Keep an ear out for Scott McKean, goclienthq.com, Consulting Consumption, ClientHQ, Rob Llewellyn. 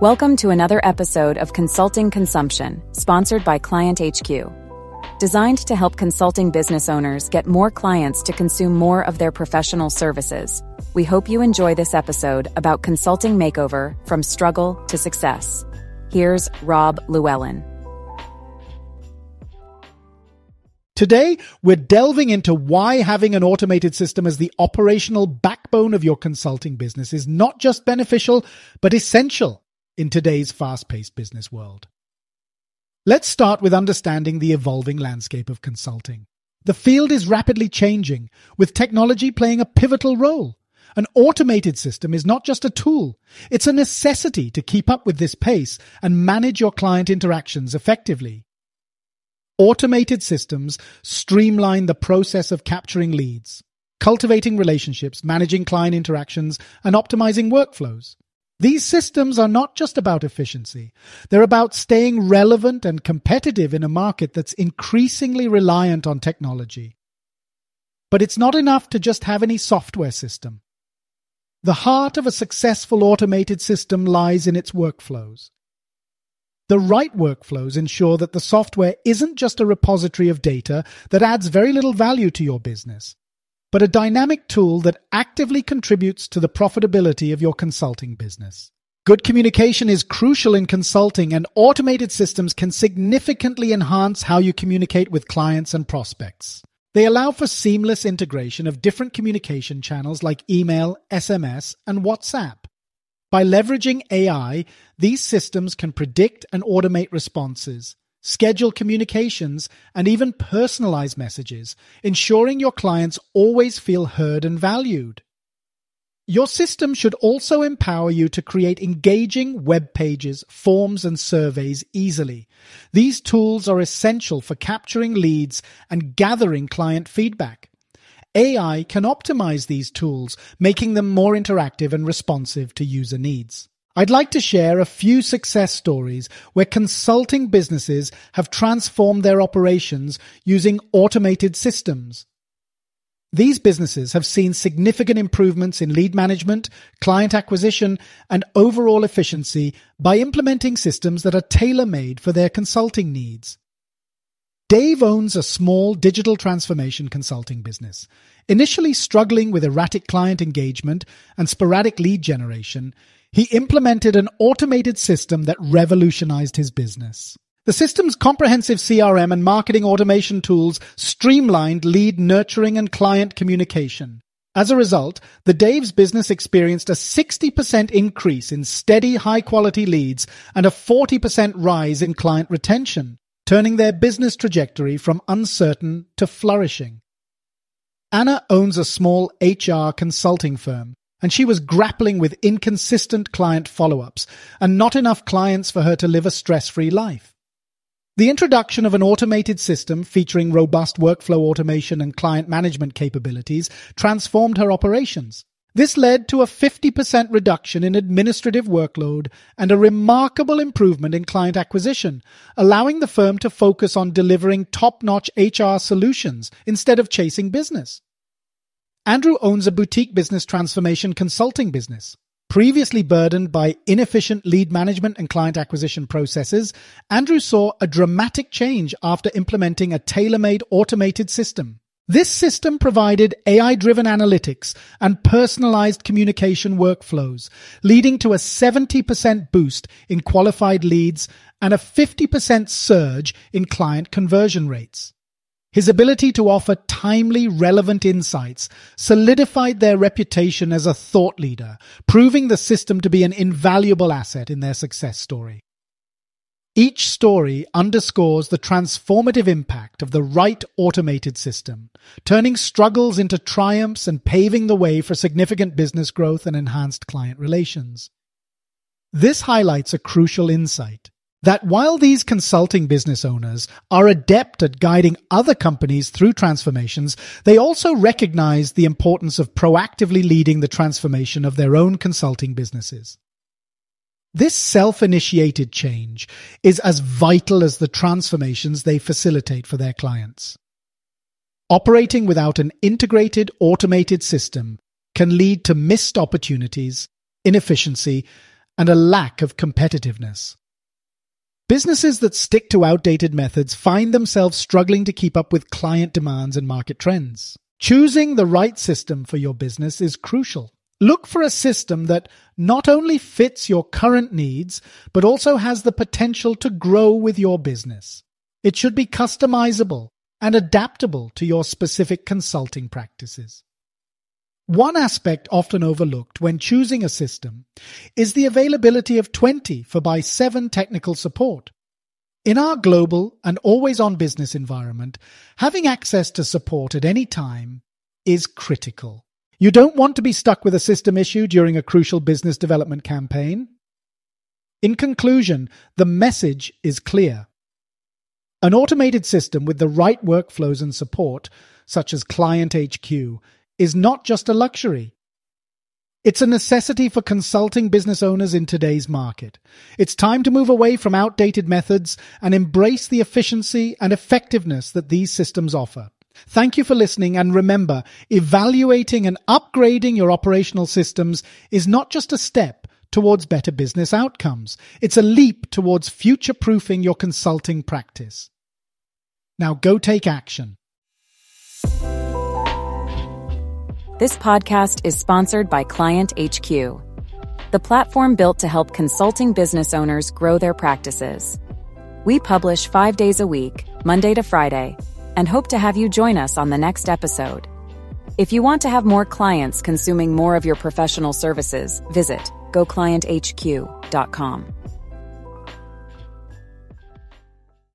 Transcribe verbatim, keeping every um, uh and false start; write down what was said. Welcome to another episode of Consulting Consumption, sponsored by ClientHQ. Designed to help consulting business owners get more clients to consume more of their professional services, we hope you enjoy this episode about consulting makeover from struggle to success. Here's Rob Llewellyn. Today, we're delving into why having an automated system as the operational backbone of your consulting business is not just beneficial, but essential in today's fast-paced business world. Let's start with understanding the evolving landscape of consulting. The field is rapidly changing, with technology playing a pivotal role. An automated system is not just a tool. It's a necessity to keep up with this pace and manage your client interactions effectively. Automated systems streamline the process of capturing leads, cultivating relationships, managing client interactions, and optimizing workflows. These systems are not just about efficiency. They're about staying relevant and competitive in a market that's increasingly reliant on technology. But it's not enough to just have any software system. The heart of a successful automated system lies in its workflows. The right workflows ensure that the software isn't just a repository of data that adds very little value to your business, but a dynamic tool that actively contributes to the profitability of your consulting business. Good communication is crucial in consulting, and automated systems can significantly enhance how you communicate with clients and prospects. They allow for seamless integration of different communication channels like email, S M S, and WhatsApp. By leveraging A I, these systems can predict and automate responses, schedule communications, and even personalize messages, ensuring your clients always feel heard and valued. Your system should also empower you to create engaging web pages, forms, and surveys easily. These tools are essential for capturing leads and gathering client feedback. A I can optimize these tools, making them more interactive and responsive to user needs. I'd like to share a few success stories where consulting businesses have transformed their operations using automated systems. These businesses have seen significant improvements in lead management, client acquisition, and overall efficiency by implementing systems that are tailor-made for their consulting needs. Dave owns a small digital transformation consulting business. Initially struggling with erratic client engagement and sporadic lead generation, he implemented an automated system that revolutionized his business. The system's comprehensive C R M and marketing automation tools streamlined lead nurturing and client communication. As a result, the Dave's business experienced a sixty percent increase in steady, high-quality leads and a forty percent rise in client retention, turning their business trajectory from uncertain to flourishing. Anna owns a small H R consulting firm, and she was grappling with inconsistent client follow-ups and not enough clients for her to live a stress-free life. The introduction of an automated system featuring robust workflow automation and client management capabilities transformed her operations. This led to a fifty percent reduction in administrative workload and a remarkable improvement in client acquisition, allowing the firm to focus on delivering top-notch H R solutions instead of chasing business. Andrew owns a boutique business transformation consulting business. Previously burdened by inefficient lead management and client acquisition processes, Andrew saw a dramatic change after implementing a tailor-made automated system. This system provided A I-driven analytics and personalized communication workflows, leading to a seventy percent boost in qualified leads and a fifty percent surge in client conversion rates. His ability to offer timely, relevant insights solidified their reputation as a thought leader, proving the system to be an invaluable asset in their success story. Each story underscores the transformative impact of the right automated system, turning struggles into triumphs and paving the way for significant business growth and enhanced client relations. This highlights a crucial insight, that while these consulting business owners are adept at guiding other companies through transformations, they also recognize the importance of proactively leading the transformation of their own consulting businesses. This self-initiated change is as vital as the transformations they facilitate for their clients. Operating without an integrated, automated system can lead to missed opportunities, inefficiency, and a lack of competitiveness. Businesses that stick to outdated methods find themselves struggling to keep up with client demands and market trends. Choosing the right system for your business is crucial. Look for a system that not only fits your current needs, but also has the potential to grow with your business. It should be customizable and adaptable to your specific consulting practices. One aspect often overlooked when choosing a system is the availability of twenty-four by seven technical support. In our global and always-on business environment, having access to support at any time is critical. You don't want to be stuck with a system issue during a crucial business development campaign. In conclusion, the message is clear. An automated system with the right workflows and support, such as ClientHQ, is not just a luxury. It's a necessity for consulting business owners in today's market. It's time to move away from outdated methods and embrace the efficiency and effectiveness that these systems offer. Thank you for listening, and remember, evaluating and upgrading your operational systems is not just a step towards better business outcomes. It's a leap towards future-proofing your consulting practice. Now go take action. This podcast is sponsored by ClientHQ, the platform built to help consulting business owners grow their practices. We publish five days a week, Monday to Friday, and hope to have you join us on the next episode. If you want to have more clients consuming more of your professional services, visit go client H Q dot com.